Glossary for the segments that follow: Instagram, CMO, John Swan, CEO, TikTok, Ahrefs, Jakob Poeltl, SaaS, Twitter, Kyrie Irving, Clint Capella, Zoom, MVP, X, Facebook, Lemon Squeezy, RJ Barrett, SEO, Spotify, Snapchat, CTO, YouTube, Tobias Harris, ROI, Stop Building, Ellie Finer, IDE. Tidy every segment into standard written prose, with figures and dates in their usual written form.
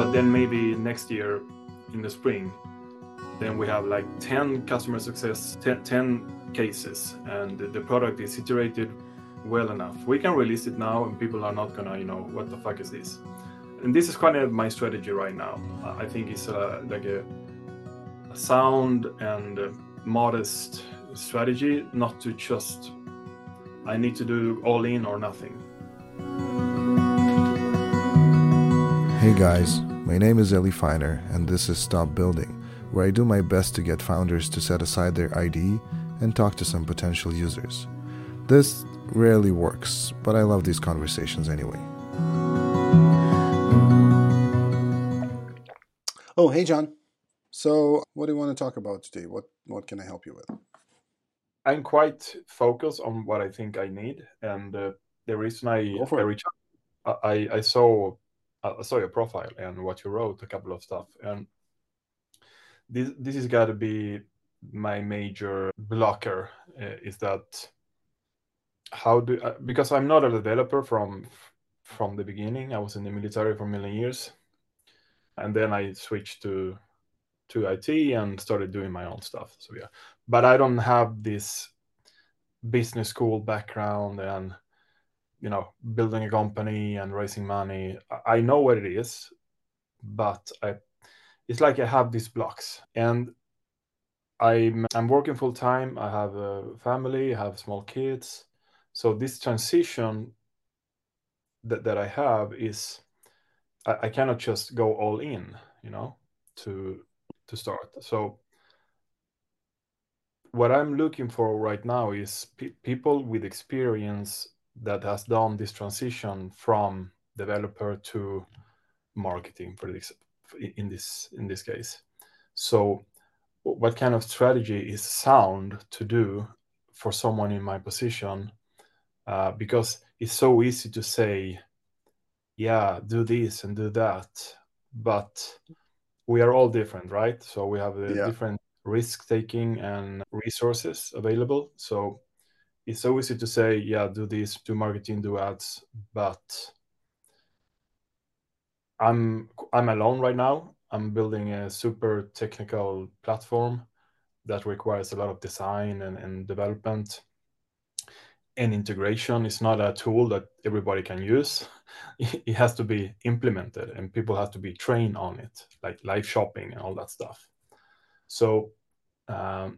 But then maybe next year in the spring, then we have like 10 customer success, 10 cases, and the product is iterated well enough. We can release it now and people are not gonna, you know, what the fuck is this? And this is kind of my strategy right now. I think it's like a sound and modest strategy, not to just, I need to do all in or nothing. Hey guys, my name is Ellie Finer and this is Stop Building, where I do my best to get founders to set aside their IDE and talk to some potential users. This rarely works, but I love these conversations anyway. Oh, hey John. So what do you want to talk about today? What can I help you with? I'm quite focused on what I think I need, and the reason I reached out, I saw your profile and what you wrote, a couple of stuff, and this has got to be my major blocker, is that because I'm not a developer from the beginning. I was in the military for a million years, and then I switched to IT and started doing my own stuff. So yeah, but I don't have this business school background and, you know, building a company and raising money. I know what it is, but it's like I have these blocks, and I'm working full time. I have a family, I have small kids. So this transition that I have is, I cannot just go all in, you know, to start. So what I'm looking for right now is people with experience that has done this transition from developer to marketing in this case. So what kind of strategy is sound to do for someone in my position? Because it's so easy to say, yeah, do this and do that, but we are all different, right? So we have different risk-taking and resources available. So it's so easy to say, yeah, do this, do marketing, do ads, but I'm alone right now. I'm building a super technical platform that requires a lot of design and development. And integration is not a tool that everybody can use. It has to be implemented and people have to be trained on it, like live shopping and all that stuff. So how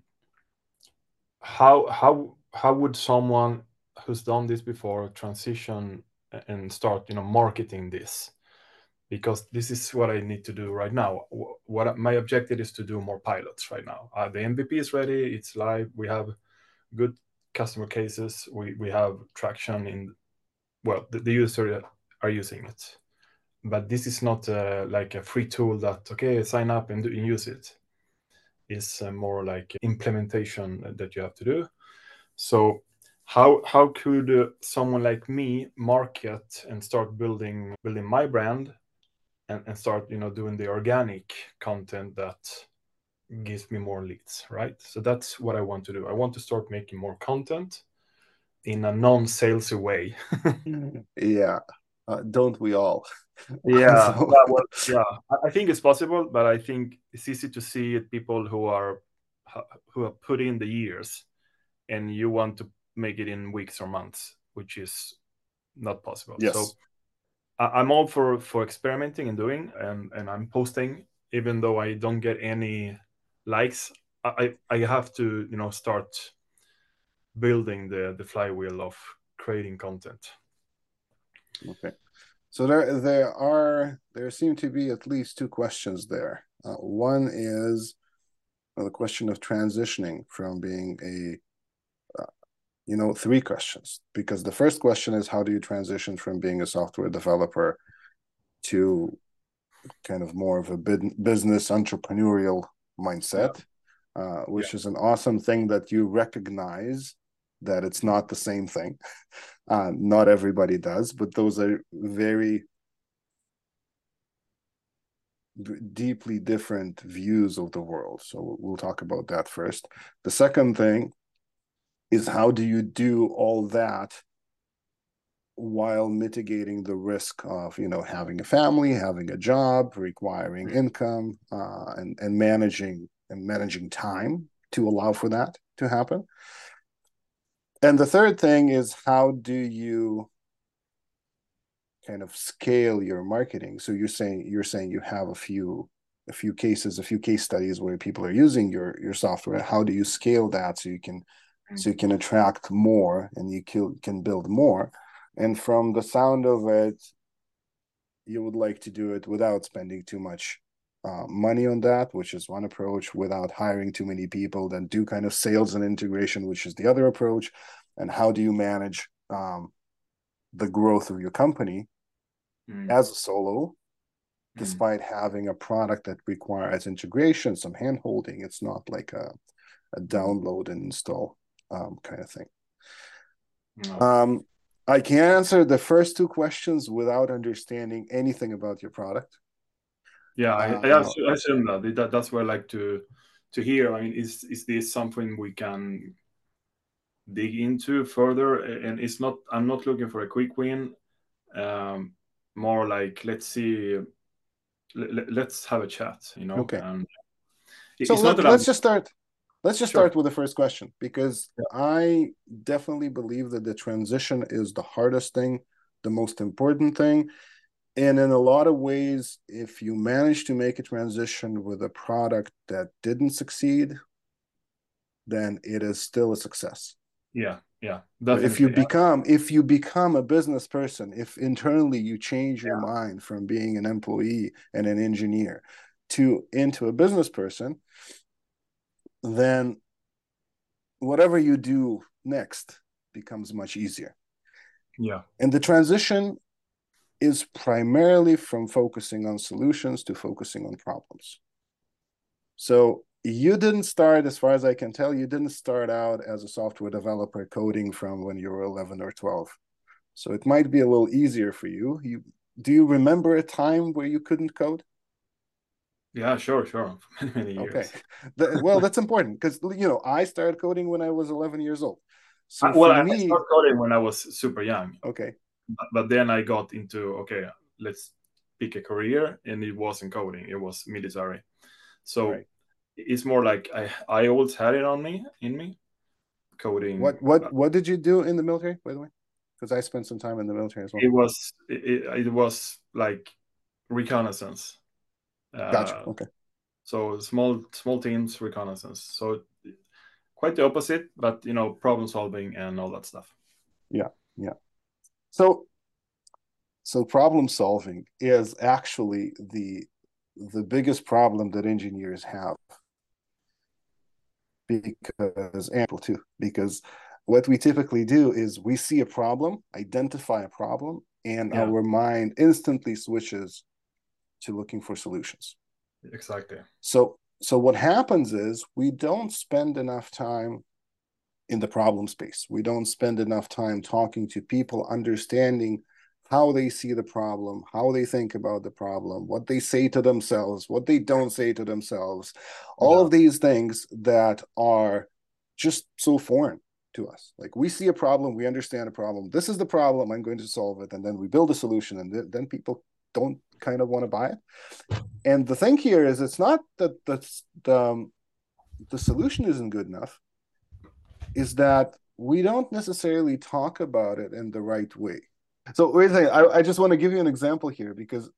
would someone who's done this before transition and start, you know, marketing this? Because this is what I need to do right now. What my objective is to do more pilots right now. The MVP is ready. It's live. We have good customer cases, we have traction in, well, the user are using it, but this is not like a free tool that, okay, sign up and use it. It's more like implementation that you have to do. So how could someone like me market and start building my brand and start, you know, doing the organic content that gives me more leads, right? So that's what I want to do. I want to start making more content in a non-salesy way. Yeah, don't we all? Yeah, so... yeah. I think it's possible, but I think it's easy to see it. People who have put in the years, and you want to make it in weeks or months, which is not possible. Yes. So I'm all for experimenting and doing, and I'm posting, even though I don't get any likes. I have to, you know, start building the flywheel of creating content. Okay, so there seem to be at least two questions there. One is the question of transitioning from being three questions, because the first question is, how do you transition from being a software developer to kind of more of a business entrepreneurial mindset, which is an awesome thing that you recognize that it's not the same thing. Not everybody does, but those are very deeply different views of the world. So we'll talk about that first. The second thing is, how do you do all that while mitigating the risk of, you know, having a family, having a job, requiring income, and managing time to allow for that to happen. And the third thing is, how do you kind of scale your marketing? So you're saying you have a few cases, a few case studies where people are using your software. How do you scale that so you can attract more and you can build more? And from the sound of it, you would like to do it without spending too much money on that, which is one approach, without hiring too many people, then do kind of sales and integration, which is the other approach. And how do you manage the growth of your company as a solo, despite having a product that requires integration, some hand-holding? It's not like a download and install kind of thing. I can't answer the first two questions without understanding anything about your product. Yeah, I assume that. That's what I like to hear. I mean, is this something we can dig into further? And it's not, I'm not looking for a quick win. More like, let's see, let's have a chat, you know? Okay. So let's just start with the first question, because I definitely believe that the transition is the hardest thing, the most important thing. And in a lot of ways, if you manage to make a transition with a product that didn't succeed, then it is still a success. Yeah, yeah. If you become a business person, if internally you change your mind from being an employee and an engineer into a business person, then whatever you do next becomes much easier. Yeah. And the transition is primarily from focusing on solutions to focusing on problems. So you didn't start, as far as I can tell, you didn't start out as a software developer coding from when you were 11 or 12. So it might be a little easier for you. Do you remember a time where you couldn't code? Yeah, sure. For many years. Okay. Well, that's important, because, you know, I started coding when I was 11 years old. So I started coding when I was super young. Okay. But then I got into, okay, let's pick a career, and it wasn't coding. It was military. So it's more like I always had it in me, coding. What did you do in the military, by the way? Because I spent some time in the military as well. It was like reconnaissance. Gotcha. Okay. So small teams, reconnaissance. So quite the opposite, but, you know, problem solving and all that stuff. Yeah, yeah. So problem solving is actually the biggest problem that engineers have, because what we typically do is we see a problem, identify a problem, and our mind instantly switches to looking for solutions. Exactly. So what happens is, we don't spend enough time in the problem space. We don't spend enough time talking to people, understanding how they see the problem, how they think about the problem, what they say to themselves, what they don't say to themselves, all of these things that are just so foreign to us. Like, we see a problem, we understand a problem, this is the problem, I'm going to solve it, and then we build a solution, and then people don't kind of want to buy it. And the thing here is, it's not that the solution isn't good enough, is that we don't necessarily talk about it in the right way. So wait a second, I just want to give you an example here, because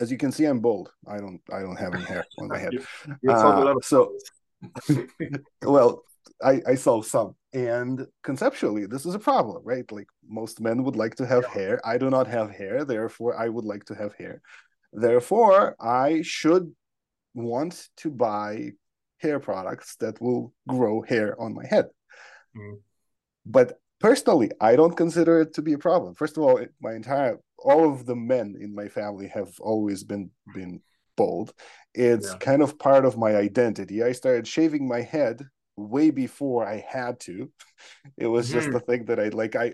as you can see, I'm bald. I don't have any hair on my head. Well, I solve some. And conceptually, this is a problem, right? Like, most men would like to have hair. I do not have hair. Therefore, I would like to have hair. Therefore, I should want to buy hair products that will grow hair on my head. Mm. But personally, I don't consider it to be a problem. First of all, all of the men in my family have always been bald. It's kind of part of my identity. I started shaving my head way before I had to. It was just the thing that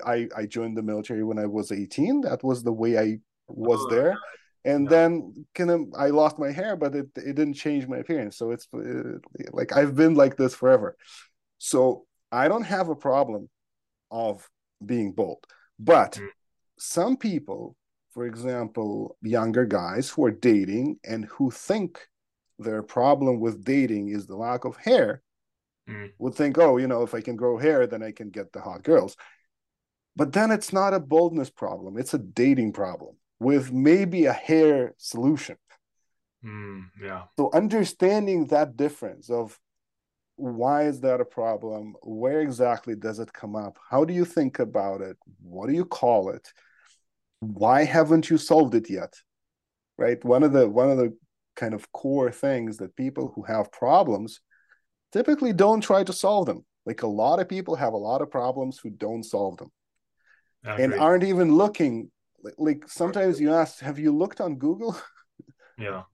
I joined the military when I was 18. That was the way I was there. And then I lost my hair, but it didn't change my appearance. So it's like, I've been like this forever. So I don't have a problem of being bald, But some people, for example, younger guys who are dating and who think their problem with dating is the lack of hair, would think, oh, you know, if I can grow hair, then I can get the hot girls. But then it's not a boldness problem. It's a dating problem with maybe a hair solution. Yeah. So understanding that difference of why is that a problem? Where exactly does it come up? How do you think about it? What do you call it? Why haven't you solved it yet? Right? One of the kind of core things that people who have problems typically don't try to solve them. Like a lot of people have a lot of problems who don't solve them and aren't even looking. Like sometimes you ask, have you looked on Google? Yeah.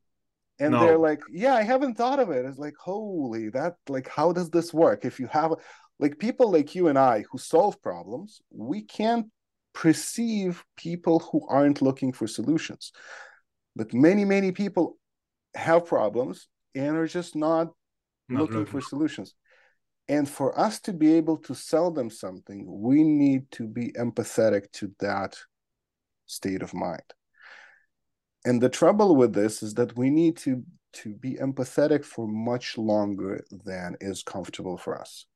And no. They're like, yeah, I haven't thought of it. It's like, holy, that, like, how does this work? If you have, like, people like you and I who solve problems, we can't perceive people who aren't looking for solutions. But many, many people have problems and are just not looking for solutions. And for us to be able to sell them something, we need to be empathetic to that state of mind. And the trouble with this is that we need to be empathetic for much longer than is comfortable for us,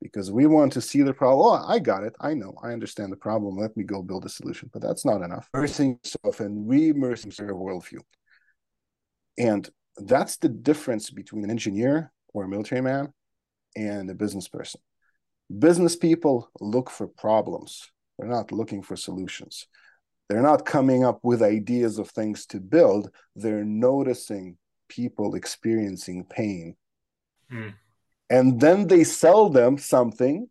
because we want to see the problem. Oh, I got it. I know. I understand the problem. Let me go build a solution. But that's not enough. Immersing yourself and re-immersing your worldview. And that's the difference between an engineer or a military man and a business person. Business people look for problems. They're not looking for solutions. They're not coming up with ideas of things to build. They're noticing people experiencing pain. And then they sell them something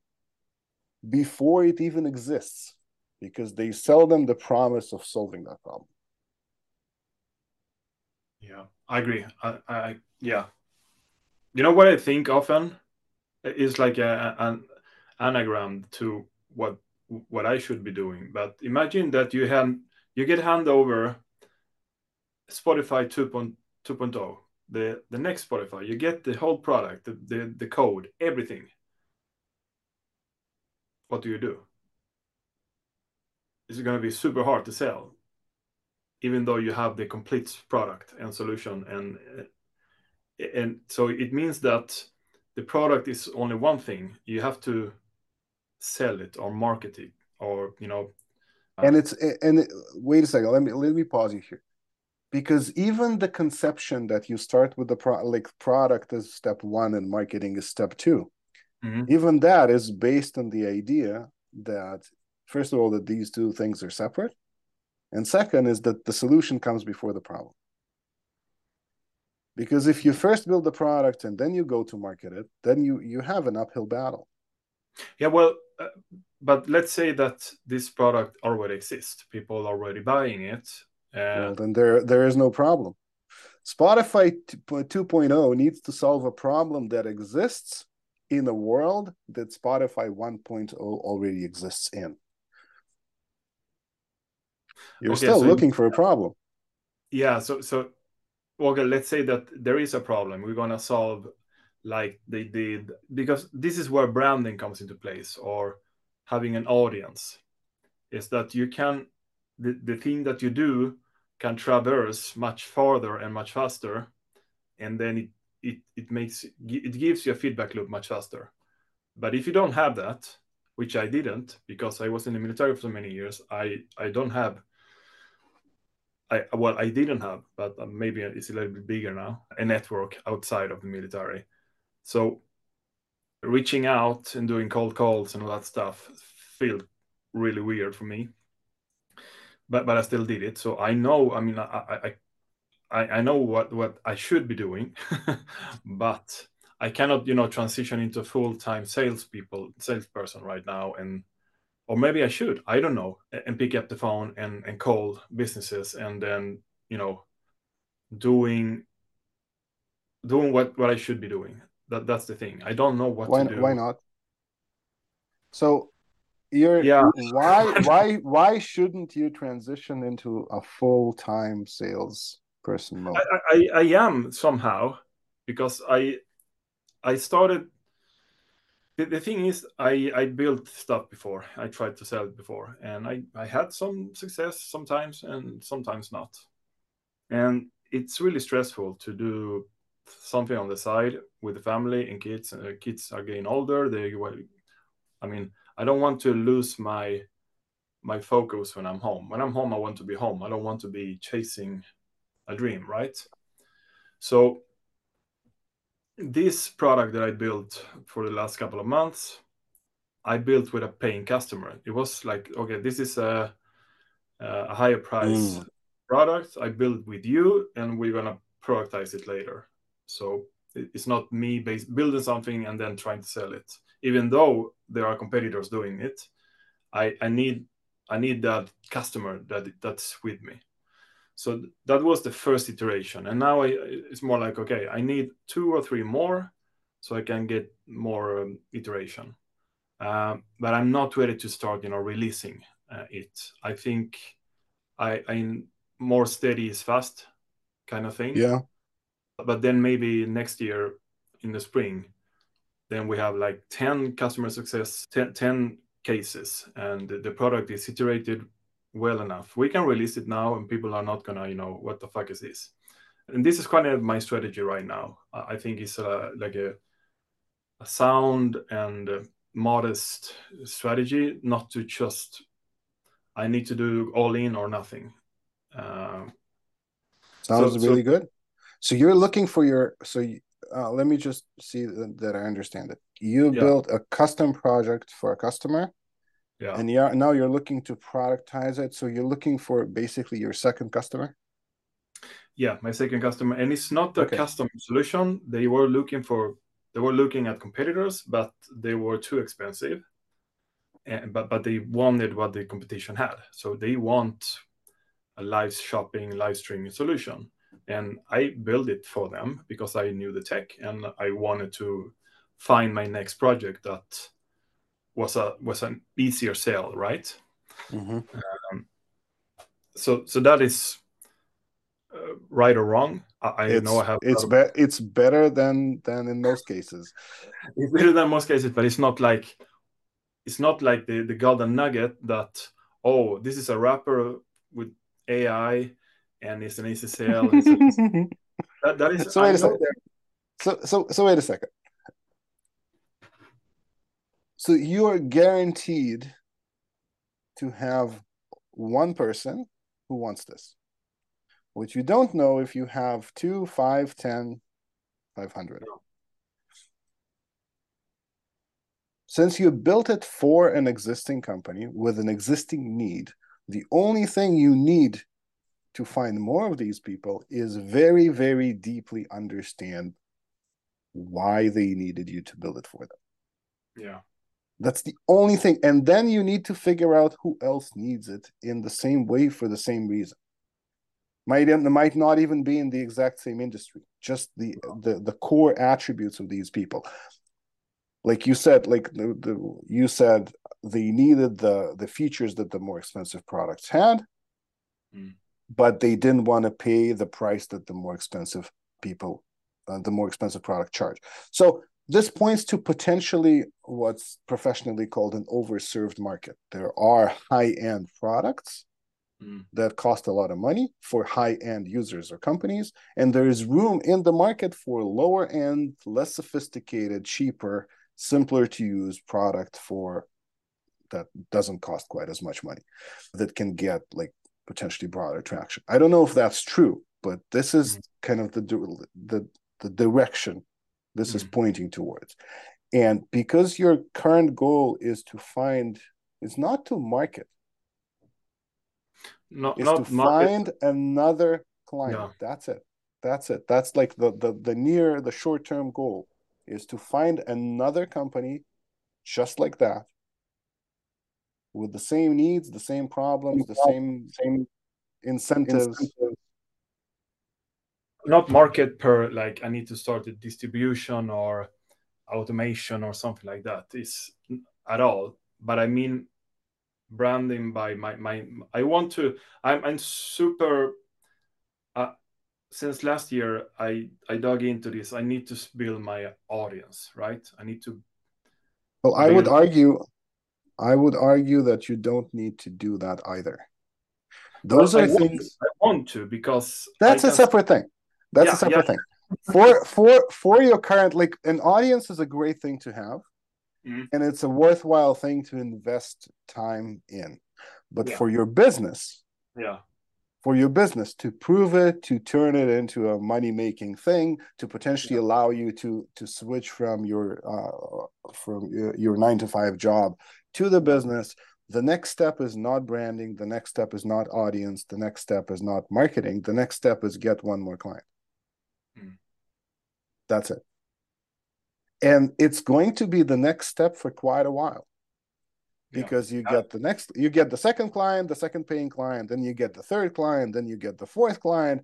before it even exists, because they sell them the promise of solving that problem. Yeah, I agree. I yeah. You know what I think often is like an anagram to what I should be doing. But imagine that you get hand over Spotify 2.0, the next Spotify. You get the whole product, the code, everything. What do? It's going to be super hard to sell, even though you have the complete product and solution. And so it means that the product is only one thing. You have to sell it or market it, or wait a second, let me pause you here, because even the conception that you start with the product is step one and marketing is step two, even that is based on the idea that, first of all, that these two things are separate, and second is that the solution comes before the problem. Because if you first build the product and then you go to market it, then you have an uphill battle. Yeah, well, but let's say that this product already exists. People are already buying it. Well, then there is no problem. Spotify 2.0 needs to solve a problem that exists in a world that Spotify 1.0 already exists in. You're still looking for a problem. Yeah, so okay, let's say that there is a problem. We're going to solve, like they did, because this is where branding comes into place, or having an audience, is that you can, the thing that you do can traverse much farther and much faster, and then it gives you a feedback loop much faster. But if you don't have that, which I didn't, because I was in the military for so many years, I didn't have, but maybe it's a little bit bigger now, a network outside of the military. So reaching out and doing cold calls and all that stuff felt really weird for me, but I still did it. So I know, I mean, I know what I should be doing, but I cannot, transition into full-time salesperson right now. Or maybe I should, I don't know, and pick up the phone and call businesses, and then, doing what I should be doing. That's the thing. I don't know what to do. Why not? So why shouldn't you transition into a full-time salesperson mode? I am somehow, because I started The thing is, I built stuff before. I tried to sell it before, and I had some success sometimes and sometimes not. And it's really stressful to do something on the side with the family and kids. Kids are getting older. I mean, I don't want to lose my focus when I'm home. When I'm home, I want to be home. I don't want to be chasing a dream, right? So this product that I built for the last couple of months, I built with a paying customer. It was like, okay, this is a higher price product. I built with you, and we're going to productize it later. So it's not me building something and then trying to sell it. Even though there are competitors doing it, I need that customer that's with me. So that was the first iteration. And now it's more like, okay, I need 2 or 3 more so I can get more iteration. But I'm not ready to start, releasing it. I think I'm more steady is fast kind of thing. Yeah. But then maybe next year in the spring, then we have like 10 customer success, 10 cases, and the product is iterated well enough. We can release it now, and people are not gonna, what the fuck is this? And this is kind of my strategy right now. I think it's like a sound and modest strategy, not to just, I need to do all in or nothing. Sounds really good. So you're looking for let me just see that I understand it. You built a custom project for a customer. Yeah. And now you're looking to productize it. So you're looking for basically your second customer? Yeah, my second customer. And it's not a custom solution. They were looking at competitors, but they were too expensive. But they wanted what the competition had. So they want a live streaming solution. And I built it for them because I knew the tech, and I wanted to find my next project that was an easier sale, right? Mm-hmm. So that is right or wrong. It's better than in most cases. It's better than most cases, but it's not like the golden nugget that, oh, this is a wrapper with AI and it's an easy sale. That is so. Wait a second. So wait a second. So you are guaranteed to have one person who wants this. Which you don't know if you have 2, 5, 10, 500. Since you built it for an existing company with an existing need, the only thing you need to find more of these people is very, very deeply understand why they needed you to build it for them. Yeah. That's the only thing. And then you need to figure out who else needs it in the same way for the same reason. Might not even be in the exact same industry, just the core attributes of these people. Like you said, they needed the features that the more expensive products had, but they didn't want to pay the price that the more expensive product charge. So this points to potentially what's professionally called an overserved market. There are high-end products that cost a lot of money for high-end users or companies, and there is room in the market for lower-end, less sophisticated, cheaper, simpler-to-use product that doesn't cost quite as much money, that can get potentially broader traction. I don't know if that's true, but this is kind of the direction this is pointing towards. And because your current goal is to find, it's not to market. Find another client. No. That's it. That's like the short-term goal is to find another company just like that with the same needs, the same problems, the same incentives. Not market per I need to start the distribution or automation or something like that is at all. But I mean branding by my I want to. I'm super. Since last year, I dug into this. I need to build my audience, right? I need to Well, I would argue that you don't need to do that either. Those are things I want to, because that's a separate thing. That's a separate thing. For your current, like, an audience is a great thing to have, and it's a worthwhile thing to invest time in. But for your business, for your business to prove it, to turn it into a money-making thing, to potentially allow you to switch from your 9-to-5 job to the business. The next step is not branding. The next step is not audience. The next step is not marketing. The next step is get one more client. Mm. That's it. And it's going to be the next step for quite a while, because you get the second client, the second paying client, then you get the third client, then you get the fourth client.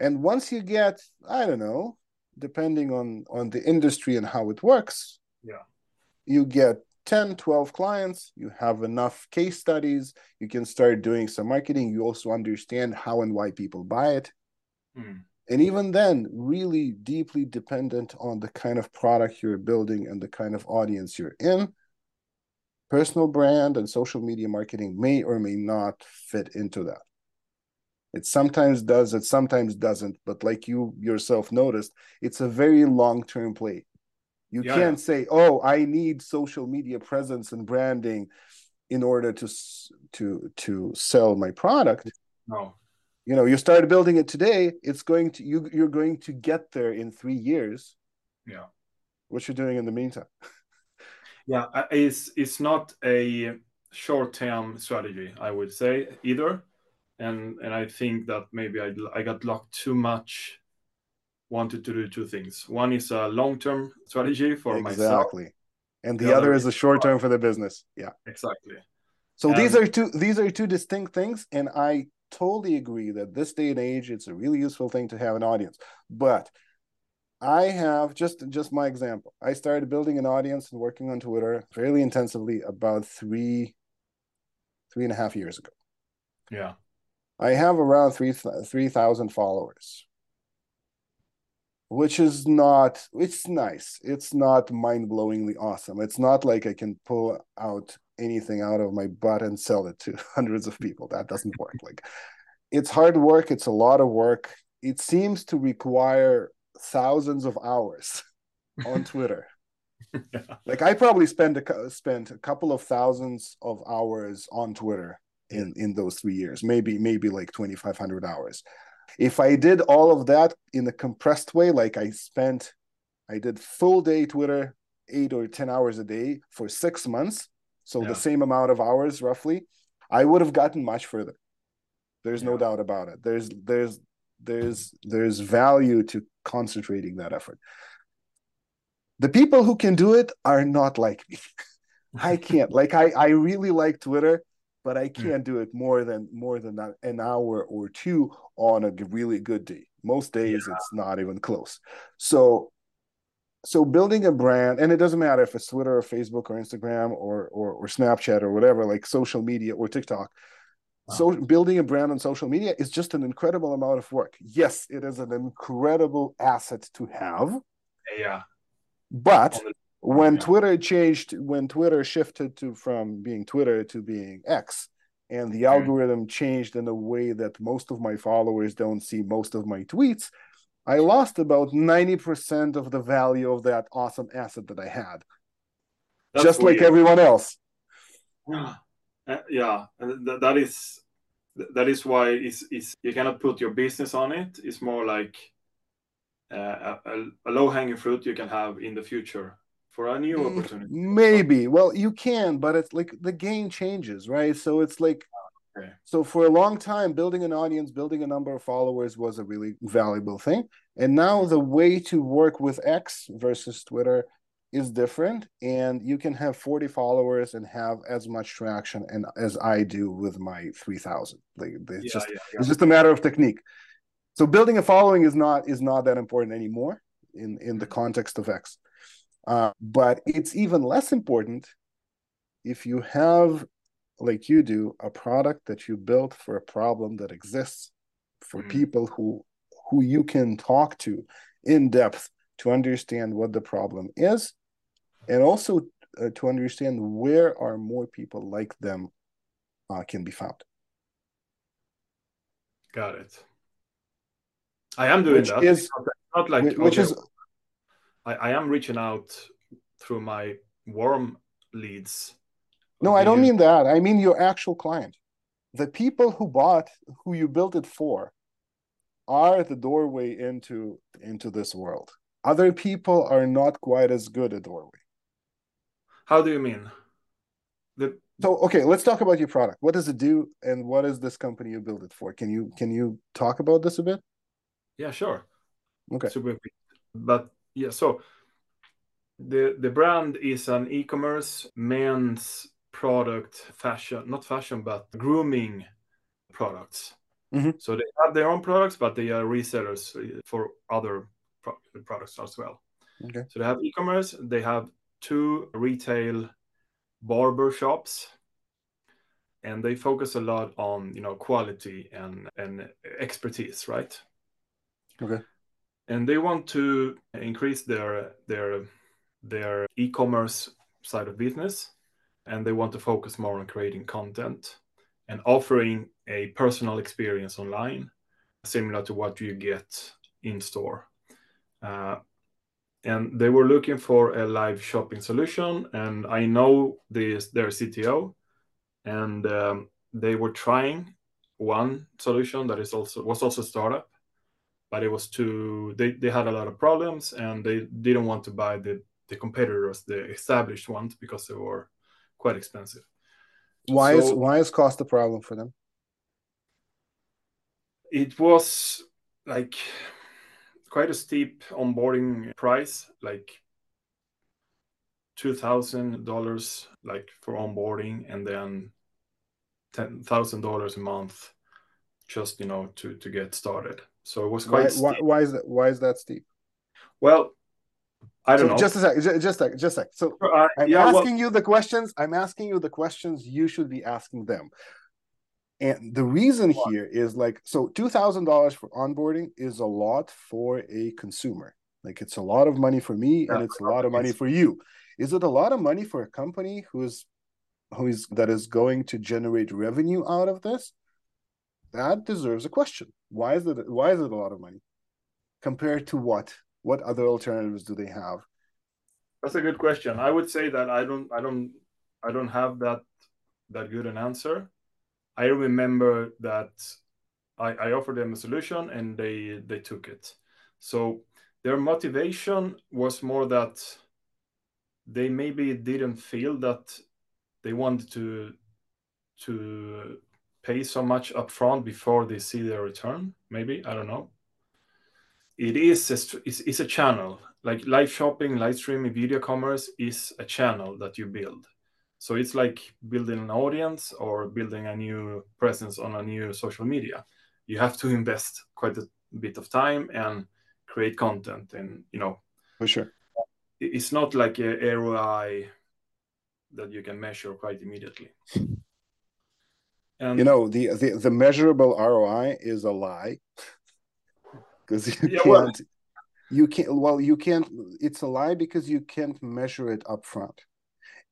And once you get, I don't know, depending on the industry and how it works, you get 10, 12 clients, you have enough case studies, you can start doing some marketing, you also understand how and why people buy it. Mm. And even then, really deeply dependent on the kind of product you're building and the kind of audience you're in. Personal brand and social media marketing may or may not fit into that. It sometimes does, it sometimes doesn't. But like you yourself noticed, it's a very long-term play. You can't say, oh, I need social media presence and branding in order to sell my product. No. You know, you start building it today, it's going to you're going to get there in 3 years. Yeah. What you're doing in the meantime. It's not a short-term strategy, I would say, either. And I think that maybe I got locked too much. Wanted to do two things. One is a long-term strategy for myself. Exactly. And the other is a short-term for the business. Yeah. Exactly. So these are two distinct things. And I totally agree that this day and age, it's a really useful thing to have an audience. But I have, just my example, I started building an audience and working on Twitter fairly intensively about three and a half years ago. Yeah. I have around 3,000 followers. Which is not, it's nice. It's not mind-blowingly awesome. It's not like I can pull out anything out of my butt and sell it to hundreds of people. That doesn't work. Like, it's hard work. It's a lot of work. It seems to require thousands of hours on Twitter. Like, I probably spent a couple of thousands of hours on Twitter in those 3 years, maybe like 2,500 hours. If I did all of that in a compressed way, like I did full day Twitter, 8 or 10 hours a day for 6 months, so the same amount of hours roughly, I would have gotten much further. There's no doubt about it. There's value to concentrating that effort. The people who can do it are not like me. I can't. Like, I really like Twitter, but I can't do it more than an hour or two on a really good day. Most days it's not even close. So building a brand, and it doesn't matter if it's Twitter or Facebook or Instagram or Snapchat or whatever, like social media or TikTok. Wow. So building a brand on social media is just an incredible amount of work. Yes, it is an incredible asset to have. Yeah. But when Twitter changed, when Twitter shifted from being Twitter to being X, and the algorithm changed in a way that most of my followers don't see most of my tweets, I lost about 90% of the value of that awesome asset that I had. That's just weird. Like everyone else. That is why it's you cannot put your business on it. It's more like a low-hanging fruit you can have in the future. For a new opportunity, maybe. Well, you can, but it's like the game changes, right? So it's like, so for a long time, building an audience, building a number of followers was a really valuable thing. And now the way to work with X versus Twitter is different, and you can have 40 followers and have as much traction and as I do with my 3,000. Like, it's just a matter of technique. So building a following is not that important anymore in the context of X. But it's even less important if you have, like you do, a product that you built for a problem that exists, for people who you can talk to in depth to understand what the problem is, and also to understand where are more people like them can be found. Got it. I am doing that. Is, not like which okay, is, I am reaching out through my warm leads. No, I don't mean that. I mean your actual client. The people who bought, who you built it for, are the doorway into this world. Other people are not quite as good a doorway. How do you mean? So, okay, let's talk about your product. What does it do, and what is this company you build it for? Can you talk about this a bit? Yeah, sure. Okay. But yeah, so the brand is an e-commerce men's product, fashion, not fashion, but grooming products. Mm-hmm. So they have their own products, but they are resellers for other products as well. Okay. So they have e-commerce. They have 2 retail barber shops, and they focus a lot on, you know, quality and expertise, right? Okay. And they want to increase their e-commerce side of business, and they want to focus more on creating content and offering a personal experience online, similar to what you get in store. And they were looking for a live shopping solution, and I know their CTO, and they were trying one solution that was also a startup, but it was too. They had a lot of problems, and they didn't want to buy the competitors, the established ones, because they were quite expensive. Why is cost a problem for them? It was like quite a steep onboarding price, like $2,000 like for onboarding, and then $10,000 a month just, you know, to get started. So it was quite steep. Why is that steep? Well, I don't know. Just a sec. So I'm asking you the questions you should be asking them. And the reason here is like, so $2,000 for onboarding is a lot for a consumer. Like, it's a lot of money for me, and it's a lot of money for you. Is it a lot of money for a company that is going to generate revenue out of this? That deserves a question. Why is it a lot of money? Compared to what? What other alternatives do they have? That's a good question. I would say that I don't have that good an answer. I remember that I offered them a solution, and they took it. So their motivation was more that they maybe didn't feel that they wanted to pay so much upfront before they see their return. Maybe, I don't know. It is it's a channel. Like live shopping, live streaming, video commerce is a channel that you build. So it's like building an audience or building a new presence on a new social media. You have to invest quite a bit of time and create content, and, you know, for sure, it's not like a ROI that you can measure quite immediately. And, you know, the measurable ROI is a lie, because you can't. It's a lie because you can't measure it upfront.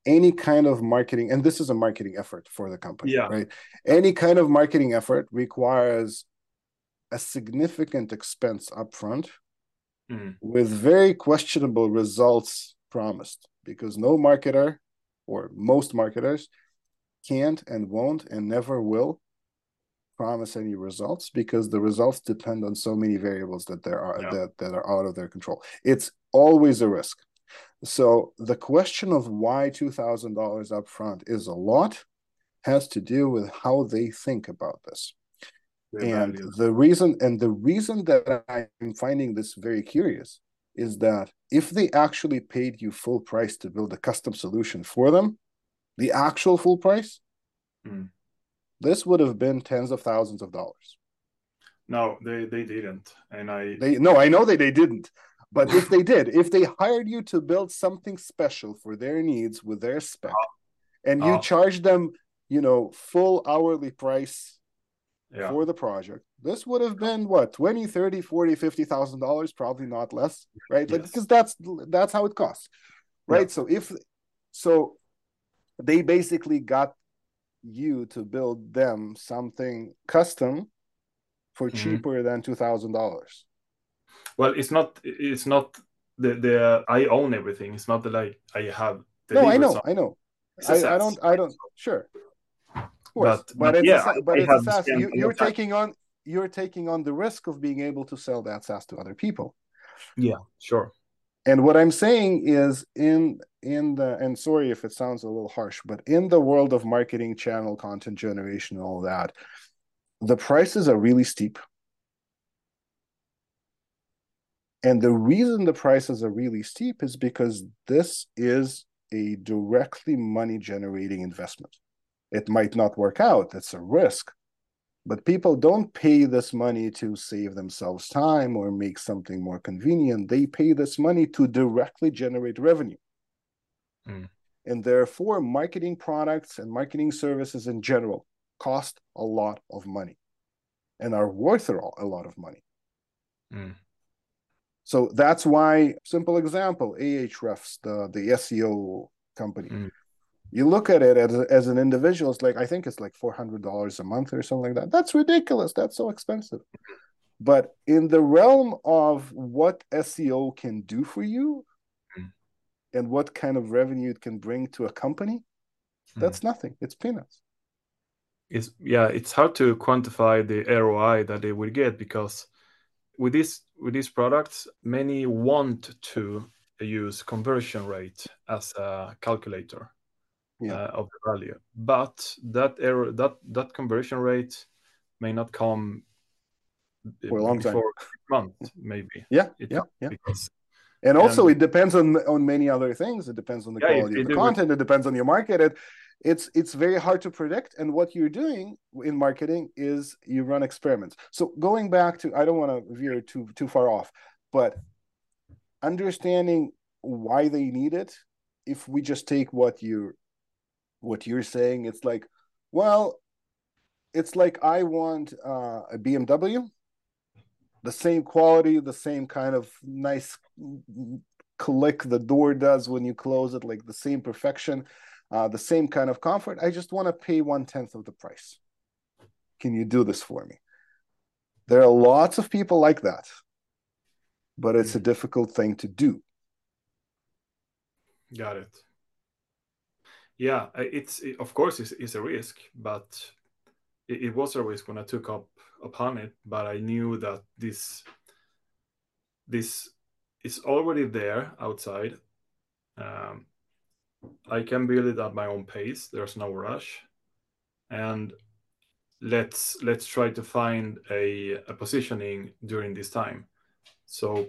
Any kind of marketing, and this is a marketing effort for the company, right? Any kind of marketing effort requires a significant expense upfront with very questionable results promised, because no marketer, or most marketers, can't and won't and never will promise any results, because the results depend on so many variables that there are that are out of their control. It's always a risk. So the question of why $2,000 up front is a lot has to do with how they think about this. The reason that I'm finding this very curious is that if they actually paid you full price to build a custom solution for them, the actual full price, this would have been tens of thousands of dollars. No, they didn't. I know that they didn't. But if they did, if they hired you to build something special for their needs with their spec, and you charge them, you know, full hourly price for the project, this would have been what, $20,000, $30,000, $40,000, $50,000, probably not less, right? Yes. Because that's how it costs, right? Yeah. So if So they basically got you to build them something custom for cheaper than $2,000. Well, it's not the I own everything. It's not that I have. No, I know. I don't. Sure. Of course. But yeah, it's SaaS. You're taking on the risk of being able to sell that SaaS to other people. Yeah, sure. And what I'm saying is and sorry if it sounds a little harsh, but in the world of marketing, channel, content generation, all that, the prices are really steep. And the reason the prices are really steep is because this is a directly money generating investment. It might not work out. It's a risk. But people don't pay this money to save themselves time or make something more convenient. They pay this money to directly generate revenue. Mm. And therefore, marketing products and marketing services in general cost a lot of money and are worth a lot of money. Mm. So that's why, simple example, Ahrefs, the SEO company, you look at it as an individual, it's like, I think it's like $400 a month or something like that. That's ridiculous. That's so expensive. But in the realm of what SEO can do for you and what kind of revenue it can bring to a company, that's nothing. It's peanuts. It's hard to quantify the ROI that they will get, because with these products, many want to use conversion rate as a calculator. Yeah. Of the value, but that error, that conversion rate may not come for a long time, for a month, maybe. Yeah. And also, it depends on many other things. It depends on the quality of the content. It depends on your market. It's very hard to predict. And what you're doing in marketing is you run experiments. So going back to, I don't want to veer too far off, but understanding why they need it. If we just take what you're saying, it's like, well, it's like I want a BMW, the same quality, the same kind of nice click the door does when you close it, like the same perfection, the same kind of comfort. I just want to pay 1/10 of the price. Can you do this for me? There are lots of people like that, but it's a difficult thing to do. Got it. Yeah, it's a risk, but it was a risk when I took upon it. But I knew that this is already there outside. I can build it at my own pace. There's no rush, and let's try to find a positioning during this time. So.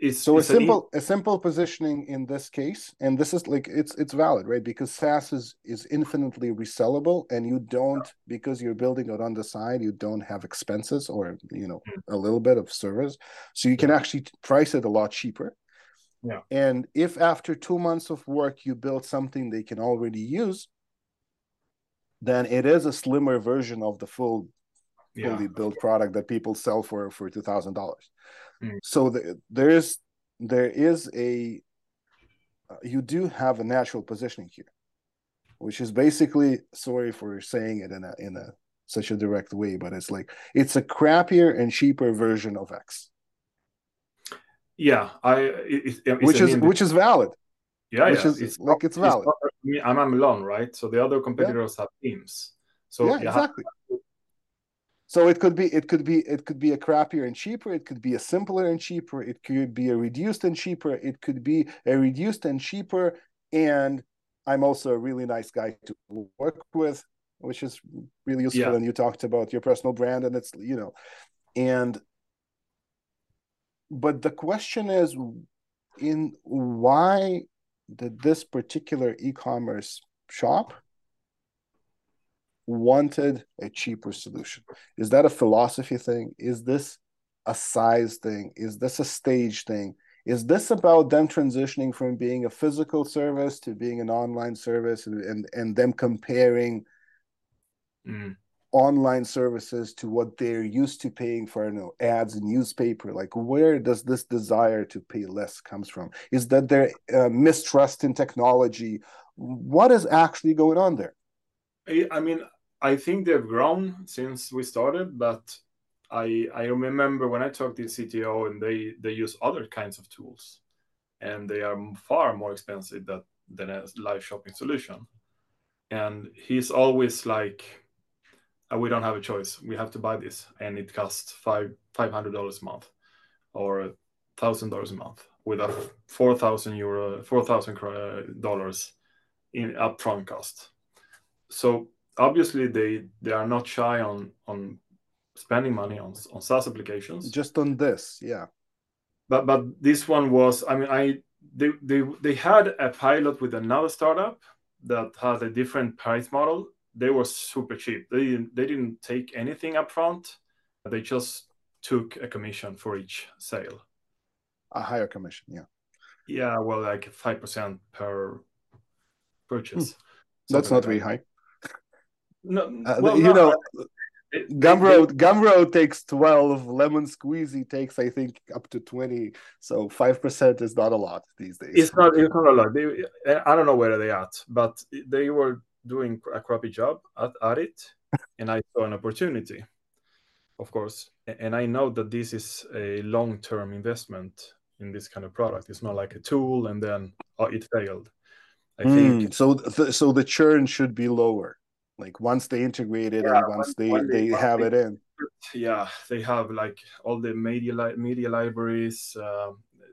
A simple positioning in this case, and this is like it's valid, right? Because SaaS is infinitely resellable, and you don't, because you're building it on the side, you don't have expenses or a little bit of service, so you can actually price it a lot cheaper. Yeah. And if after 2 months of work you build something they can already use, then it is a slimmer version of the full. Fully built product that people sell for $2,000. So you do have a natural positioning here, which is basically, sorry for saying it in a such a direct way, but it's like it's a crappier and cheaper version of X. Yeah, which is valid. Yeah, which is it's valid. I'm alone, right? So the other competitors have teams. So exactly. So it could be a crappier and cheaper. It could be a simpler and cheaper. It could be a reduced and cheaper. It could be a reduced and cheaper. And I'm also a really nice guy to work with, which is really useful. Yeah. And you talked about your personal brand, and it's but the question is, in why did this particular e-commerce shop wanted a cheaper solution? Is that a philosophy thing? Is this a size thing? Is this a stage thing? Is this about them transitioning from being a physical service to being an online service and them comparing online services to what they're used to paying for, I don't know, ads in newspaper? Like, where does this desire to pay less comes from? Is that their mistrust in technology? What is actually going on there? I mean, I think they've grown since we started, but I remember when I talked to CTO, and they use other kinds of tools, and they are far more expensive than a live shopping solution. And he's always like, we don't have a choice. We have to buy this, and it costs $500 a month, or $1,000 a month, with a $4,000 in upfront cost. So obviously they are not shy on spending money on SaaS applications. Just on this, yeah. But this one was, I mean, they had a pilot with another startup that had a different price model. They were super cheap. They didn't take anything up front. They just took a commission for each sale. A higher commission, yeah. Yeah, well, like 5% per purchase. That's not very high. No, well, you know, Gumroad takes 12. Lemon Squeezy takes, I think, up to 20. So 5% is not a lot these days. It's not a lot. I don't know where they're at, but they were doing a crappy job at it, and I saw an opportunity, of course. And I know that this is a long-term investment in this kind of product. It's not like a tool and then it failed. I think so. The churn should be lower. Like, once they integrate it, and once they have it in. Yeah, they have like all the media libraries,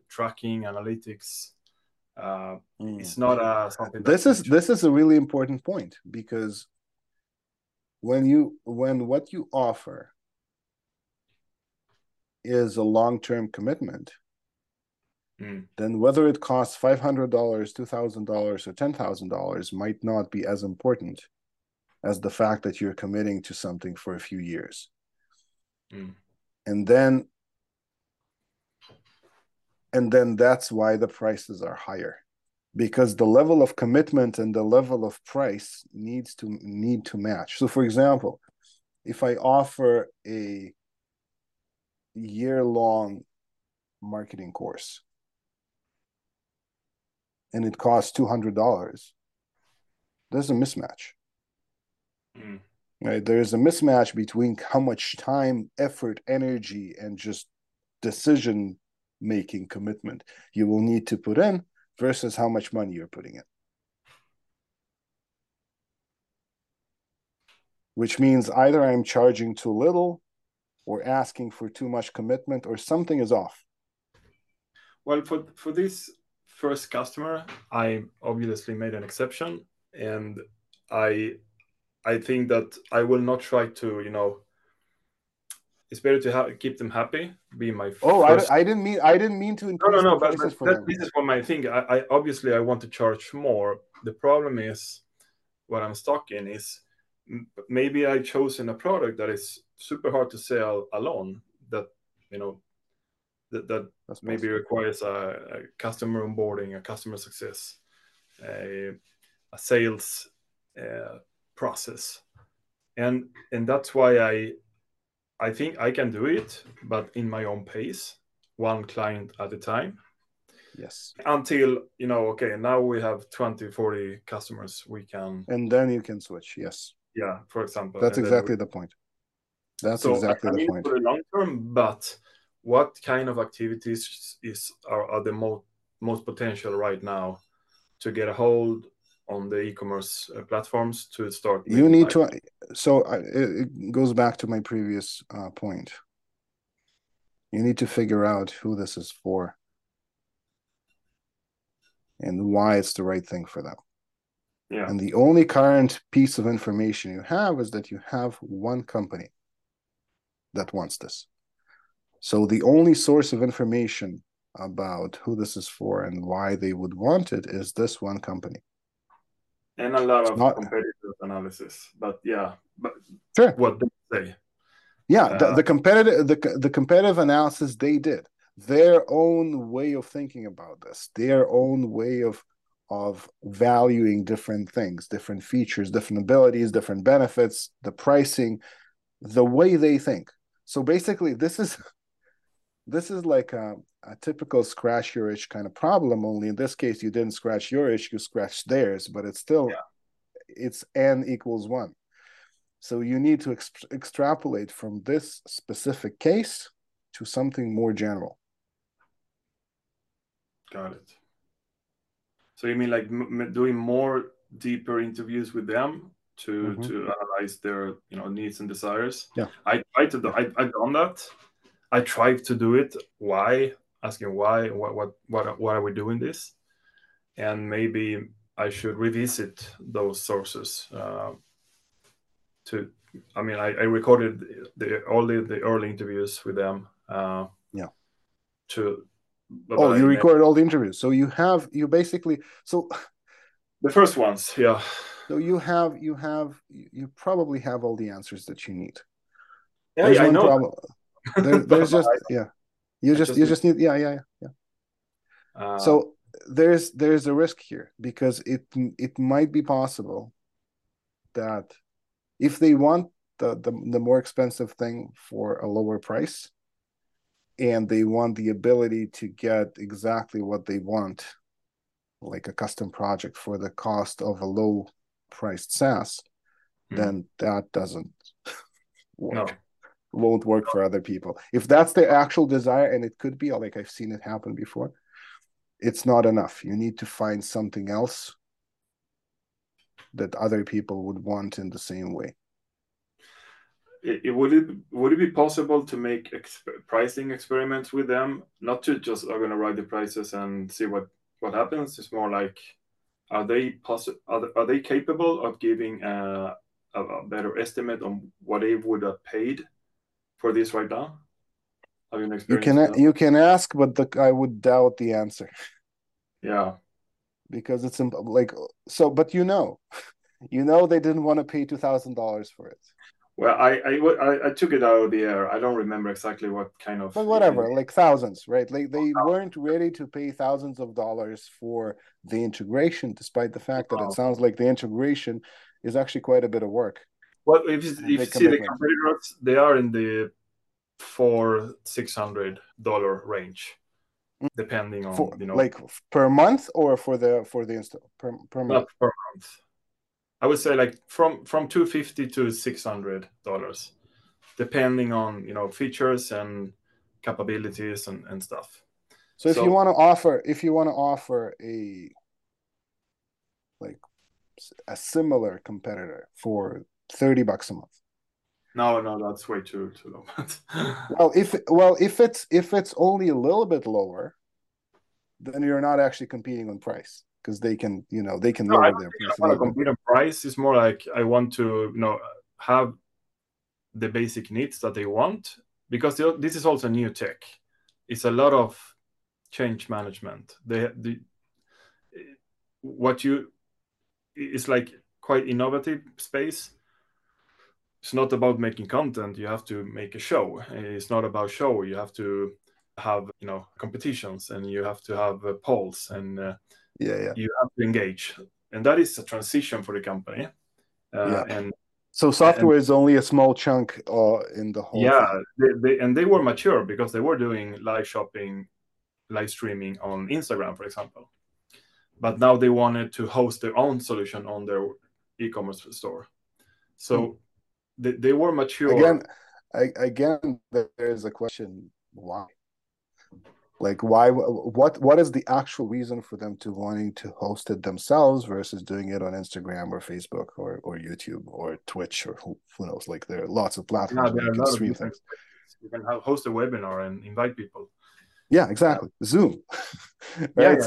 tracking, analytics. It's not something. This is a really important point, because when what you offer is a long-term commitment, then whether it costs $500, $2,000, or $10,000 might not be as important as the fact that you're committing to something for a few years. And then that's why the prices are higher, because the level of commitment and the level of price need to match. So, for example, if I offer a year-long marketing course and it costs $200, there's a mismatch. Right? There is a mismatch between how much time, effort, energy, and just decision making commitment you will need to put in versus how much money you're putting in. Which means either I'm charging too little or asking for too much commitment, or something is off. Well, for this first customer, I obviously made an exception, and I think that I will not try to, you know, it's better to keep them happy. Be my first. Oh, I didn't mean to. No. But this is what my thing. I obviously I want to charge more. The problem is, what I'm stuck in is, maybe I chosen a product that is super hard to sell alone. That, you know, that's maybe possible. Requires a customer onboarding, a customer success, a sales. Process, and that's why I think I can do it, but in my own pace, one client at a time. Yes. Until, you know, okay, now we have 20-40 customers we can, and then you can switch. Yes. Yeah, for example, that's exactly the point. That's exactly the point for the long term. But what kind of activities are the most potential right now to get a hold on the e-commerce platforms to start? You need to. So it goes back to my previous point. You need to figure out who this is for and why it's the right thing for them. Yeah. And the only current piece of information you have is that you have one company that wants this. So the only source of information about who this is for and why they would want it is this one company. And a lot of competitive analysis, but yeah, but sure. What they say, yeah, the competitive analysis they did, their own way of thinking about this, their own way of of valuing different things, different features, different abilities, different benefits, the pricing, the way they think. So basically, this is like a typical scratch your itch kind of problem, only in this case, you didn't scratch your itch, you scratched theirs, but it's still, it's n = 1. So you need to extrapolate from this specific case to something more general. Got it. So you mean like doing more deeper interviews with them to analyze their needs and desires? Yeah. I try to do. I've done that. I tried to do it. Why? Asking why? What are we doing this? And maybe I should revisit those sources. I recorded all the early interviews with them. You recorded all the interviews. So you basically the first ones, yeah. So you probably have all the answers that you need. Yeah, there's I know. Problem. There's just yeah. You just need. So there's a risk here because it might be possible that if they want the more expensive thing for a lower price, and they want the ability to get exactly what they want, like a custom project for the cost of a low-priced SaaS, then that doesn't work. No. Won't work for other people. If that's their actual desire, and it could be, like I've seen it happen before, it's not enough. You need to find something else that other people would want in the same way. Would it be possible to make pricing experiments with them? Not to just I'm going to write the prices and see what happens. It's more like, are they capable of giving a better estimate on what they would have paid for this right now? Have you you can ask, but I would doubt the answer. Yeah, because it's like so. But they didn't want to pay $2,000 for it. Well, I took it out of the air. I don't remember exactly what kind of... But whatever, like thousands, right? Like they weren't ready to pay thousands of dollars for the integration, despite the fact that it sounds like the integration is actually quite a bit of work. Well, if you see the competitors, they are in the $400-$600 range, depending on like per month or for the install per month. Not per month. I would say like from $250 to $600, depending on features and capabilities and stuff. So if you want to offer a similar competitor for $30 a month. No, that's way too low. Well, if it's only a little bit lower, then you're not actually competing on price. Because they can lower their price. I want to compete on price. It's more like I want to have the basic needs that they want, because this is also new tech. It's a lot of change management. It's like quite innovative space. It's not about making content. You have to make a show. It's not about show. You have to have competitions, and you have to have polls and. You have to engage, and that is a transition for the company. And so software is only a small chunk in the whole. Yeah, they were mature because they were doing live shopping, live streaming on Instagram, for example. But now they wanted to host their own solution on their e-commerce store. So they were mature. Again, there is a question: why? Like why? What is the actual reason for them to wanting to host it themselves versus doing it on Instagram or Facebook or YouTube or Twitch or who knows? Like there are lots of platforms where you can stream things. You can host a webinar and invite people. Yeah, exactly. Zoom, right?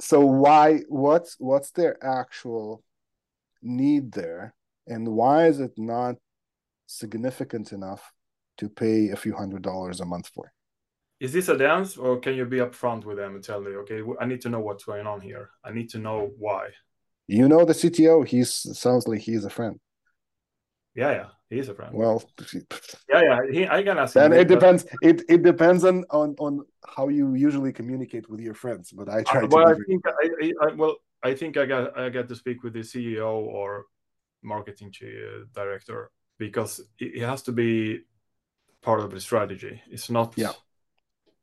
So why? What's their actual need there, and why is it not significant enough to pay a few $100s a month for? Is this a dance, or can you be upfront with them and tell them, okay, I need to know what's going on here. I need to know why. The CTO, sounds like he's a friend. Yeah, he is a friend. Well, I can ask him. And it depends. It depends on how you usually communicate with your friends. But I try to. Well, I think I think I got to speak with the CEO or marketing director, because it has to be part of the strategy. It's not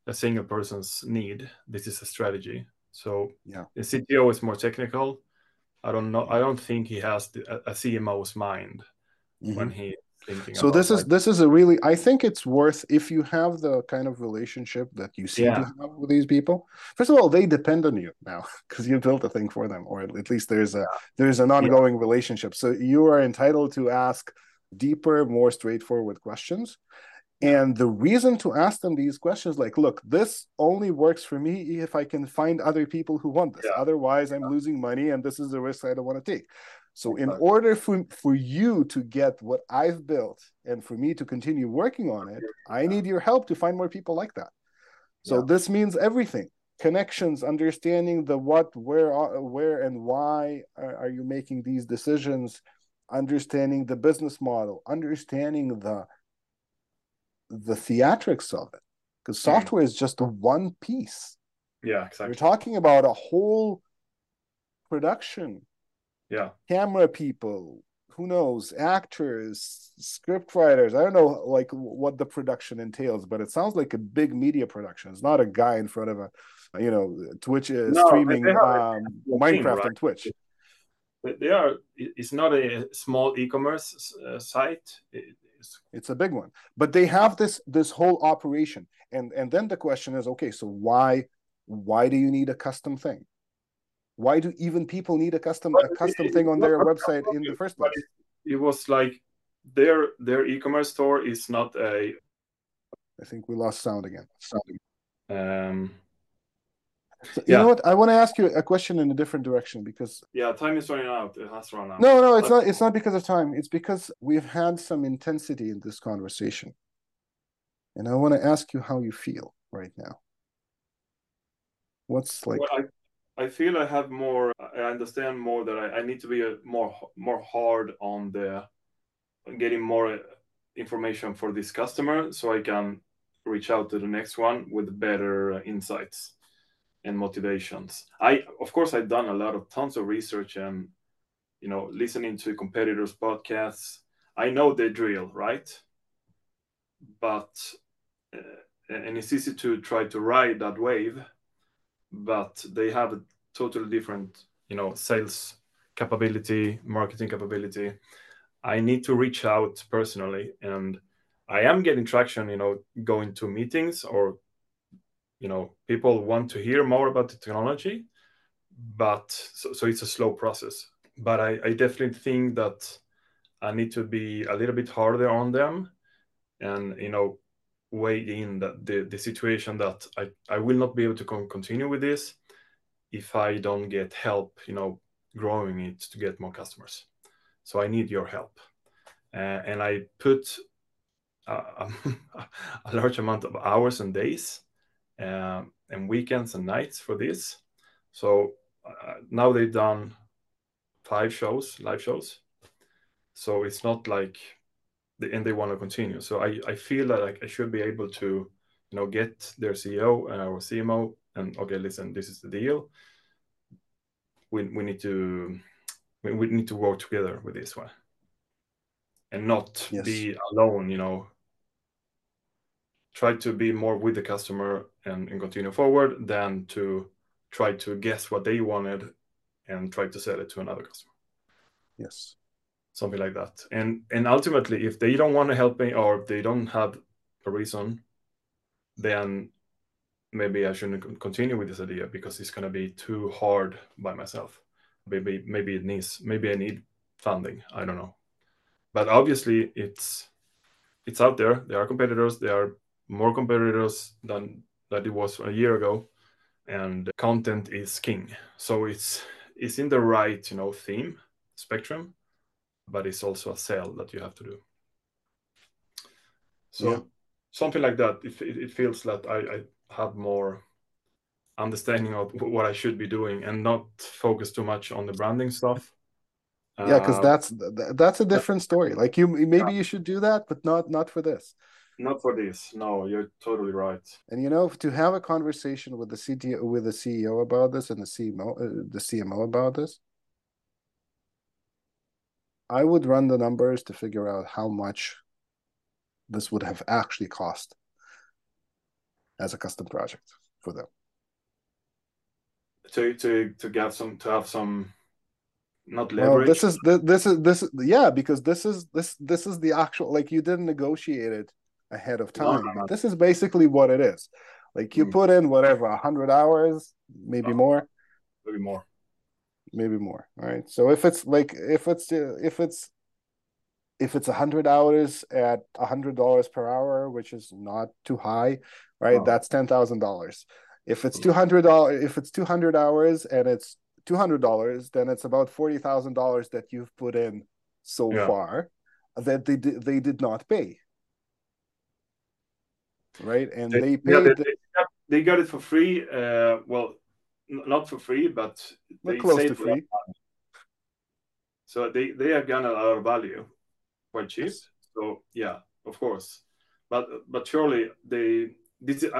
a single person's need. This is a strategy. So the CTO is more technical. I don't know. I don't think he has a CMO's mind when he thinking. So this is a really. I think it's worth, if you have the kind of relationship that you seem to have with these people. First of all, they depend on you now because you built a thing for them, or at least there's an ongoing relationship. So you are entitled to ask deeper, more straightforward questions. And the reason to ask them these questions, like, look, this only works for me if I can find other people who want this. Otherwise, I'm losing money, and this is the risk I don't want to take. So in order for you to get what I've built and for me to continue working on it, I need your help to find more people like that. So this means everything. Connections, understanding the what, where, and why are you making these decisions, understanding the business model, understanding the theatrics of it, because software is just one piece. Yeah, exactly. You're talking about a whole production. Yeah. Camera people, who knows, actors, script writers. I don't know like what the production entails, but it sounds like a big media production. It's not a guy in front of a, you know, Twitch streaming Minecraft on Twitch. But they are. It's not a small e-commerce site. It's a big one, but they have this whole operation, and then the question is, okay, so why do you need a custom thing? Why do even people need a custom thing on their website in the first place? It was like their e-commerce store is not a. I think we lost sound again. So, you know what? I want to ask you a question in a different direction because time is running out. It has run out. No, it's not. It's not because of time. It's because we've had some intensity in this conversation, and I want to ask you how you feel right now. What's like? Well, I feel I have more. I understand more that I need to be more hard on the getting more information for this customer, so I can reach out to the next one with better insights and motivations. Of course I've done a lot of tons of research and, you know, listening to competitors' podcasts. I know the drill, right? But and it's easy to try to ride that wave, but they have a totally different, you know, sales capability, marketing capability. I need to reach out personally, and I am getting traction, you know, going to meetings or, you know, people want to hear more about the technology, but so it's a slow process. But I definitely think that I need to be a little bit harder on them and, you know, weigh in that the situation that I will not be able to continue with this if I don't get help, you know, growing it to get more customers. So I need your help. And I put a large amount of hours and days and weekends and nights for this. So now they've done 5 shows, live shows. So it's not like, and they want to continue. So I feel that I should be able to, you know, get their CEO or CMO and, okay, listen, this is the deal. We need to work together with this one, and not be alone, you know. Try to be more with the customer and continue forward than to try to guess what they wanted and try to sell it to another customer. Yes. Something like that. And ultimately, if they don't want to help me or they don't have a reason, then maybe I shouldn't continue with this idea because it's going to be too hard by myself. Maybe it needs, maybe I need funding. I don't know. But obviously, it's out there. There are competitors. There are more competitors than it was a year ago, and content is king. So it's in the right, you know, theme spectrum, but it's also a sell that you have to do. So something like that. It feels that I have more understanding of what I should be doing and not focus too much on the branding stuff. Yeah, because that's a different story. Like you should do that, but not for this. Not for this. No, you're totally right. And, you know, to have a conversation with the CTO, with the CEO about this and the CMO about this, I would run the numbers to figure out how much this would have actually cost as a custom project for them. To get some, to have some, not leverage. No, this is yeah, because this is the actual, like, you didn't negotiate it ahead of time. No. This is basically what it is. Like, you put in whatever 100 hours, maybe more. All right. So if it's 100 hours at $100 per hour, which is not too high, right? Oh. That's $10,000. If it's $200, if it's 200 hours and it's $200, then it's about $40,000 that you've put in so far that they did not pay, right? And they paid. Yeah, they got it for free. Well, not for free, but they close to free. So they have gotten a lot of value, quite cheap. Yes. So yeah, of course, but surely this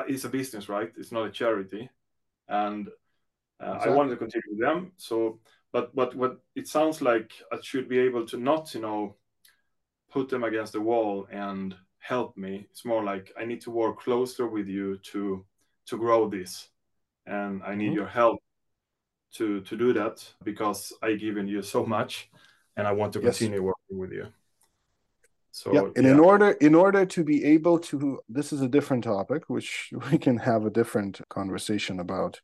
is a business, right? It's not a charity, and exactly. I wanted to continue with them. So, but what it sounds like, I should be able to not, you know, put them against the wall and help me. It's more like I need to work closer with you to grow this, and I need your help to do that, because I've given you so much, and I want to continue working with you. So, and in order to be able to, this is a different topic, which we can have a different conversation about,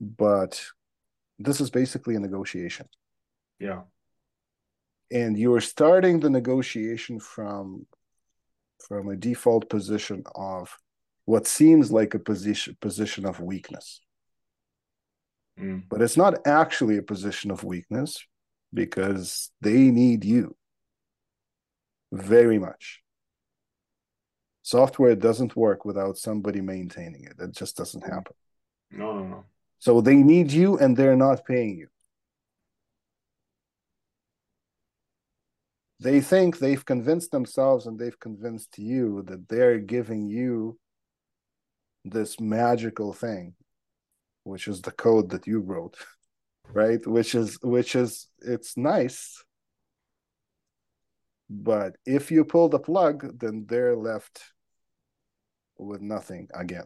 but this is basically a negotiation. Yeah. And you are starting the negotiation from a default position of what seems like a position of weakness. Mm. But it's not actually a position of weakness, because they need you. Very much. Software doesn't work without somebody maintaining it. It just doesn't happen. No. So they need you, and they're not paying you. They think they've convinced themselves and they've convinced you that they're giving you this magical thing, which is the code that you wrote, right? Which is it's nice. But if you pull the plug, then they're left with nothing again.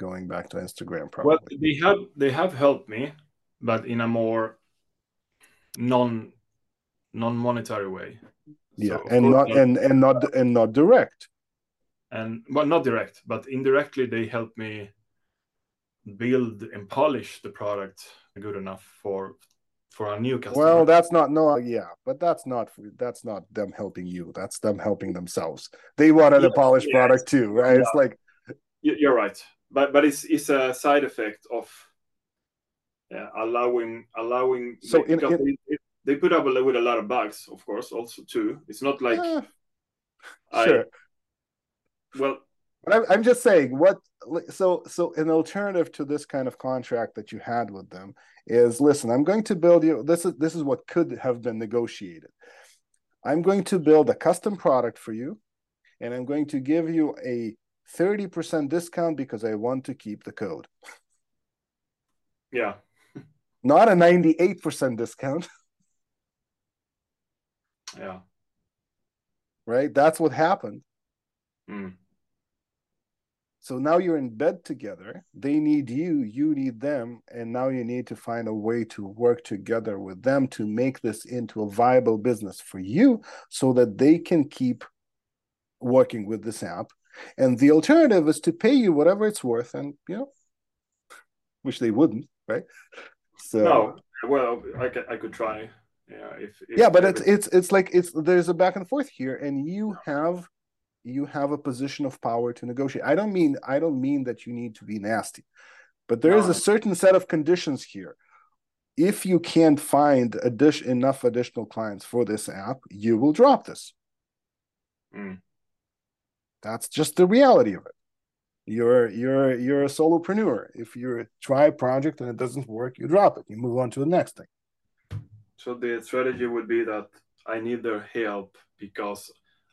Going back to Instagram, probably. Well, they have helped me, but in a more non-monetary way. Yeah, so, and not direct. And well, not direct, but indirectly, they helped me build and polish the product good enough for our new customer. Well, that's not them helping you. That's them helping themselves. They wanted a polished product too, right? Yeah. It's like, you're right, but it's a side effect of allowing. So they put up with a lot of bugs, of course, also too. It's not like sure. Well, but I'm just saying what. So an alternative to this kind of contract that you had with them is, listen, I'm going to build you, this is what could have been negotiated. I'm going to build a custom product for you, and I'm going to give you a 30% discount because I want to keep the code. Yeah. Not a 98% discount. Yeah. Right? That's what happened. Mm. So now you're in bed together. They need you, you need them, and now you need to find a way to work together with them to make this into a viable business for you so that they can keep working with this app. And the alternative is to pay you whatever it's worth, and, you know, which they wouldn't, right? So no, well, I could try. Yeah, but it's there's a back and forth here, and you have a position of power to negotiate. I don't mean that you need to be nasty, but there is a certain set of conditions here. If you can't find enough additional clients for this app, you will drop this. Mm. That's just the reality of it. You're a solopreneur. If you try a project and it doesn't work, you drop it. You move on to the next thing. So the strategy would be that I need their help because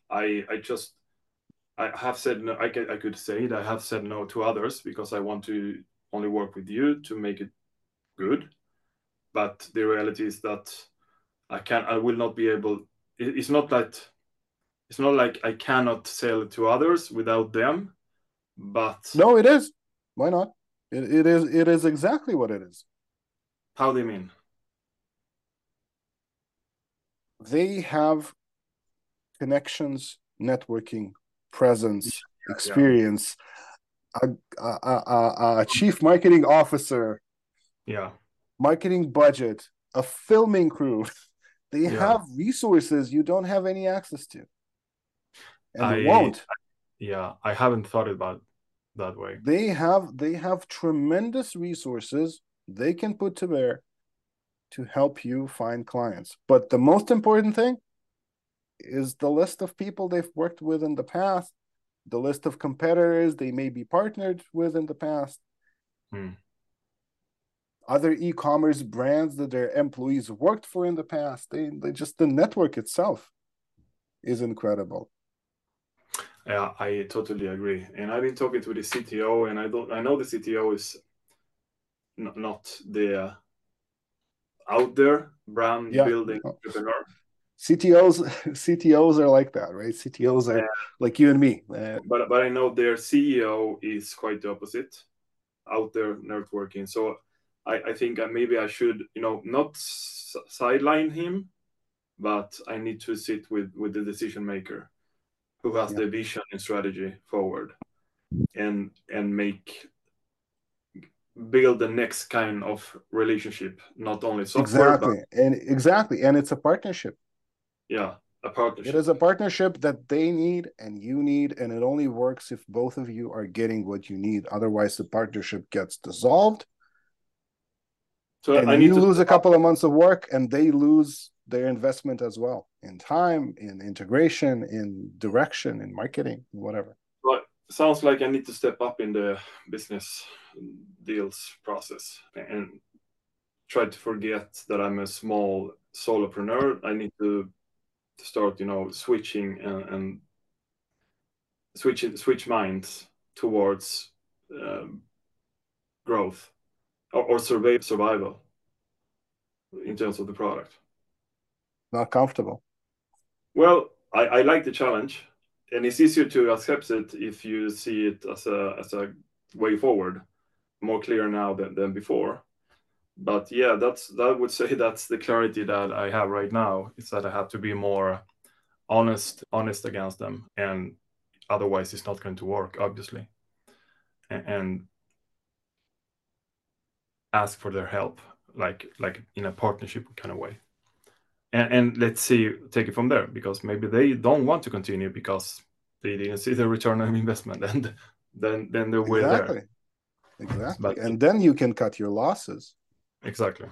I just I have said no, I could say that I have said no to others because I want to only work with you to make it good. But the reality is that I will not be able. It's not like I cannot sell to others without them. But no, it is. Why not? It is exactly what it is. How do you mean? They have connections, networking, presence, experience. Yeah. A chief marketing officer. Yeah. Marketing budget, a filming crew. They have resources you don't have any access to. And they won't. Yeah, I haven't thought about it that way. They have tremendous resources they can put to bear to help you find clients. But the most important thing is the list of people they've worked with in the past, the list of competitors they may be partnered with in the past, other e-commerce brands that their employees worked for in the past. They just, the network itself is incredible. Yeah, I totally agree. And I've been talking to the CTO, and I know the CTO is not the out there brand building entrepreneur. CTOs are like that, right? CTOs are like you and me. But I know their CEO is quite the opposite, out there networking. So I think maybe I should, not sideline him, but I need to sit with the decision maker who has the vision and strategy forward, and build the next kind of relationship, not only software. Exactly, and it's a partnership. Yeah, a partnership. It is a partnership that they need and you need, and it only works if both of you are getting what you need. Otherwise, the partnership gets dissolved. So you lose a couple of months of work, and they lose their investment as well, in time, in integration, in direction, in marketing, whatever. But sounds like I need to step up in the business deals process and try to forget that I'm a small solopreneur. I need to start, switching and switch minds towards growth or survival in terms of the product. Not comfortable. Well, I like the challenge, and it's easier to accept it if you see it as a way forward, more clear now than before. But yeah, I would say that's the clarity that I have right now. It's that I have to be more honest against them, and otherwise it's not going to work, obviously. And ask for their help, like in a partnership kind of way. And let's see, take it from there, because maybe they don't want to continue because they didn't see the return on investment, and then they were there. Exactly. But, and then you can cut your losses. Exactly.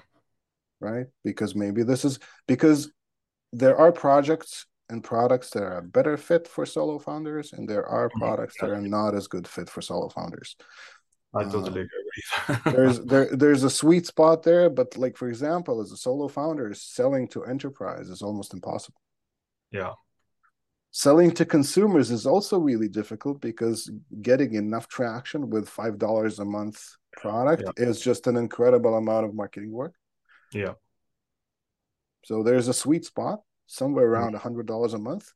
Right? Because maybe because there are projects and products that are a better fit for solo founders, and there are products that are not as good fit for solo founders. I totally agree. there's a sweet spot there, but like, for example, as a solo founder, selling to enterprise is almost impossible. Yeah. Selling to consumers is also really difficult, because getting enough traction with $5 a month product is just an incredible amount of marketing work. Yeah. So there's a sweet spot somewhere around $100 a month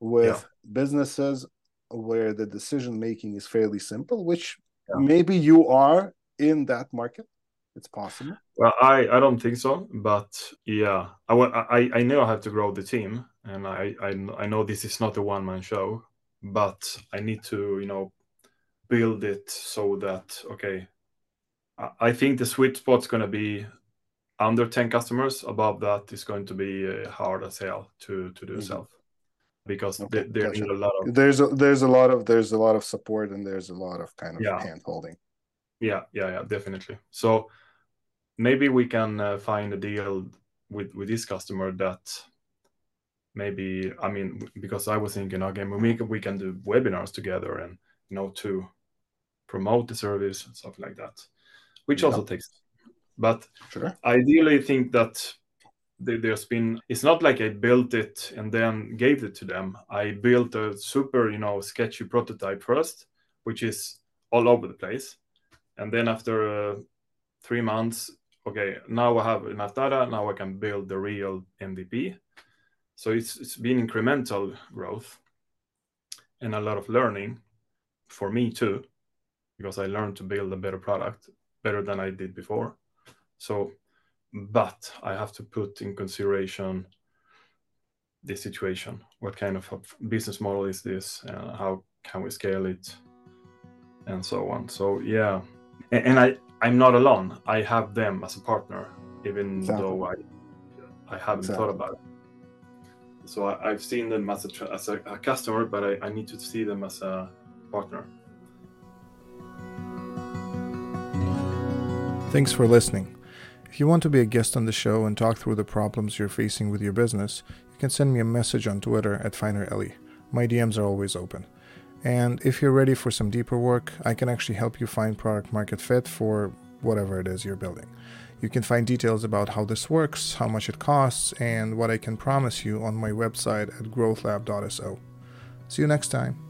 with businesses where the decision making is fairly simple, which maybe you are in that market. It's possible. Well, I don't think so, but yeah, I know I have to grow the team, and I know this is not a one-man show, but I need to build it so that I think the sweet spot's going to be under 10 customers. Above that is going to be hard as hell to do self. Because there's a lot of support, and there's a lot of kind of hand holding. Yeah, definitely. So maybe we can find a deal with this customer that maybe, I mean, because I was thinking, okay, we can do webinars together, and to promote the service and stuff like that, which also takes. But ideally, I think that there's been, it's not like I built it and then gave it to them. I built a super, sketchy prototype first, which is all over the place. And then after 3 months, okay, now I have enough data. Now I can build the real MVP. So it's been incremental growth and a lot of learning for me too, because I learned to build a better product, better than I did before. So, but I have to put in consideration the situation. What kind of business model is this? How can we scale it? And so on. So yeah, and I'm not alone. I have them as a partner, even though I haven't thought about it. So I've seen them as a customer, but I need to see them as a partner. Thanks for listening. If you want to be a guest on the show and talk through the problems you're facing with your business, you can send me a message on Twitter @FinerEllie. My DMs are always open. And if you're ready for some deeper work, I can actually help you find product market fit for whatever it is you're building. You can find details about how this works, how much it costs, and what I can promise you on my website at growthlab.so. See you next time.